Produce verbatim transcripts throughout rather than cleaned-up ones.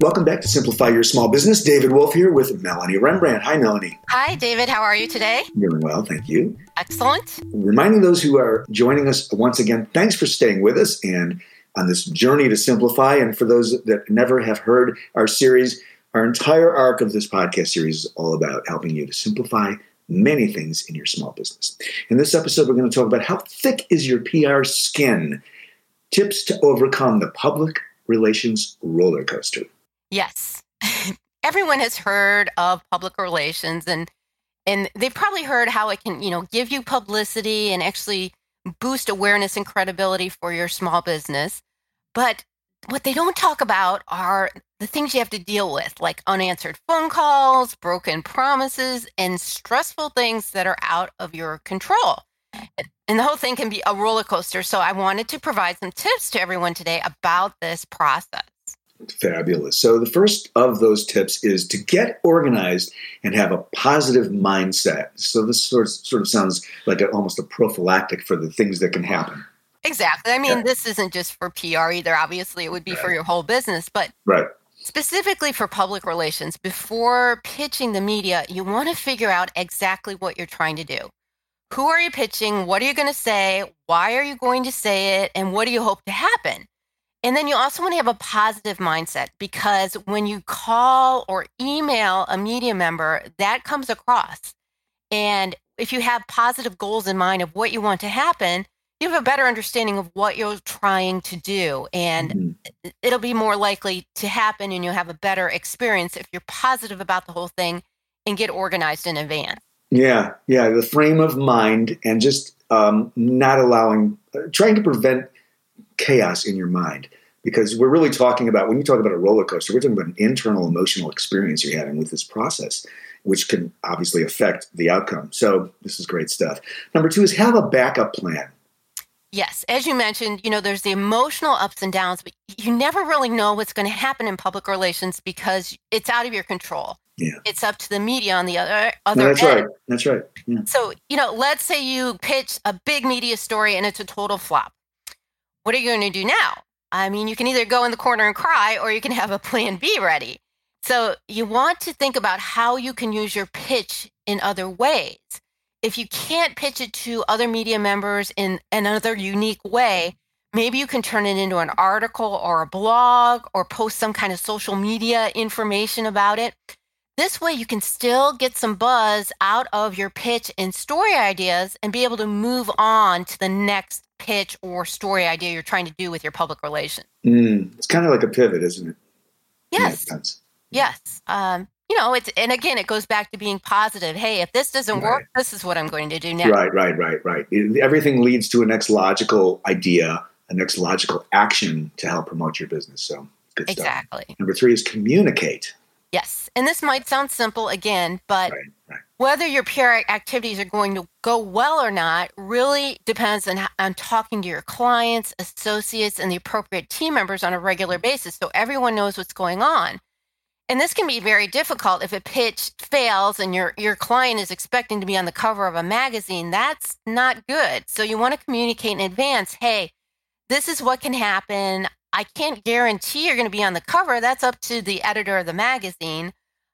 Welcome back to Simplify Your Small Business. David Wolf here with Melanie Rembrandt. Hi, Melanie. Hi, David. How are you today? Doing well, thank you. Excellent. Reminding those who are joining us once again, thanks for staying with us and on this journey to simplify. And for those that never have heard our series, our entire arc of this podcast series is all about helping you to simplify many things in your small business. In this episode, we're going to talk about how thick is your P R skin? Tips to overcome the public relations roller coaster. Yes. Everyone has heard of public relations and and they've probably heard how it can, you know, give you publicity and actually boost awareness and credibility for your small business. But what they don't talk about are the things you have to deal with, like unanswered phone calls, broken promises, and stressful things that are out of your control. And the whole thing can be a roller coaster. So I wanted to provide some tips to everyone today about this process. Fabulous. So the first of those tips is to get organized and have a positive mindset. So this sort of, sort of sounds like a, almost a prophylactic for the things that can happen. Exactly. I mean, yeah. This isn't just for P R either. Obviously, it would be right. For your whole business, but right. Specifically for public relations, before pitching the media, you want to figure out exactly what you're trying to do. Who are you pitching? What are you going to say? Why are you going to say it? And what do you hope to happen? And then you also want to have a positive mindset, because when you call or email a media member, that comes across. And if you have positive goals in mind of what you want to happen, you have a better understanding of what you're trying to do. And mm-hmm. It'll be more likely to happen, and you'll have a better experience if you're positive about the whole thing and get organized in advance. Yeah, yeah, the frame of mind and just um, not allowing, uh, trying to prevent chaos in your mind, because we're really talking about, when you talk about a roller coaster, we're talking about an internal emotional experience you're having with this process, which can obviously affect the outcome. So this is great stuff. Number two is have a backup plan. Yes. As you mentioned, you know, there's the emotional ups and downs, but you never really know what's going to happen in public relations because it's out of your control. Yeah. It's up to the media on the other, other no, that's end. Right. That's right. Yeah. So, you know, let's say you pitch a big media story and it's a total flop. What are you going to do now? I mean, you can either go in the corner and cry, or you can have a plan B ready. So you want to think about how you can use your pitch in other ways. If you can't pitch it to other media members in another unique way, maybe you can turn it into an article or a blog or post some kind of social media information about it. This way you can still get some buzz out of your pitch and story ideas and be able to move on to the next pitch or story idea you're trying to do with your public relations. Mm, it's kind of like a pivot, isn't it? Yes. Yes. Um, you know, it's, and again, it goes back to being positive. Hey, if this doesn't work, right. This is what I'm going to do now. Right, right, right, right. It, everything leads to a next logical idea, a next logical action to help promote your business. So good stuff. Exactly. Number three is communicate. Yes. And this might sound simple again, but right, right. Whether your P R activities are going to go well or not really depends on, on talking to your clients, associates, and the appropriate team members on a regular basis, so everyone knows what's going on. And this can be very difficult if a pitch fails and your, your client is expecting to be on the cover of a magazine. That's not good. So you want to communicate in advance, hey, this is what can happen. I can't guarantee you're going to be on the cover. That's up to the editor of the magazine.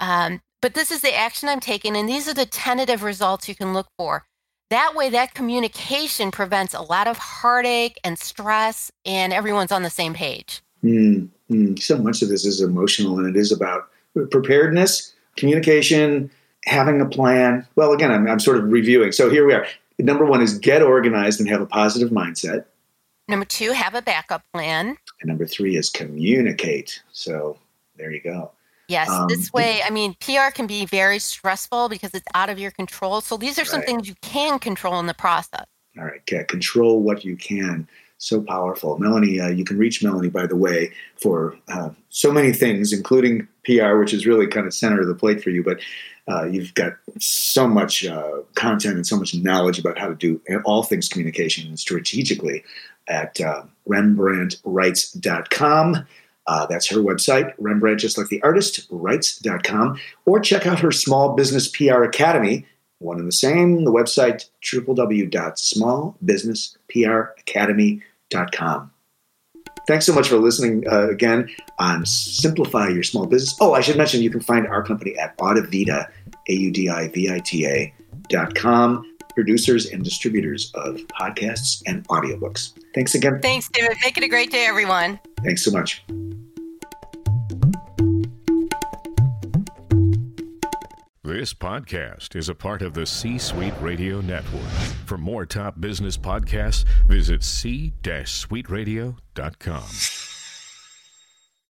Um, But this is the action I'm taking, and these are the tentative results you can look for. That way, that communication prevents a lot of heartache and stress, and everyone's on the same page. Mm-hmm. So much of this is emotional, and it is about preparedness, communication, having a plan. Well, again, I'm, I'm sort of reviewing. So here we are. Number one is get organized and have a positive mindset. Number two, have a backup plan. And number three is communicate. So there you go. Yes, um, this way, I mean, P R can be very stressful because it's out of your control. So these are some right. things you can control in the process. All right, yeah, control what you can. So powerful. Melanie, uh, you can reach Melanie, by the way, for uh, so many things, including P R, which is really kind of center of the plate for you. But uh, you've got so much uh, content and so much knowledge about how to do all things communication strategically at uh, Rembrandt Writes dot com. Uh, that's her website, Rembrandt, just like the artist, Writes dot com. Or check out her Small Business P R Academy, one and the same, the website, w w w dot small business p r academy dot com. Thanks so much for listening uh, again on Simplify Your Small Business. Oh, I should mention you can find our company at Audivita, A U D I V I T A, dot com. Producers and distributors of podcasts and audiobooks. Thanks again. Thanks, David. Make it a great day, everyone. Thanks so much. This podcast is a part of the C-Suite Radio Network. For more top business podcasts, visit c suite radio dot com.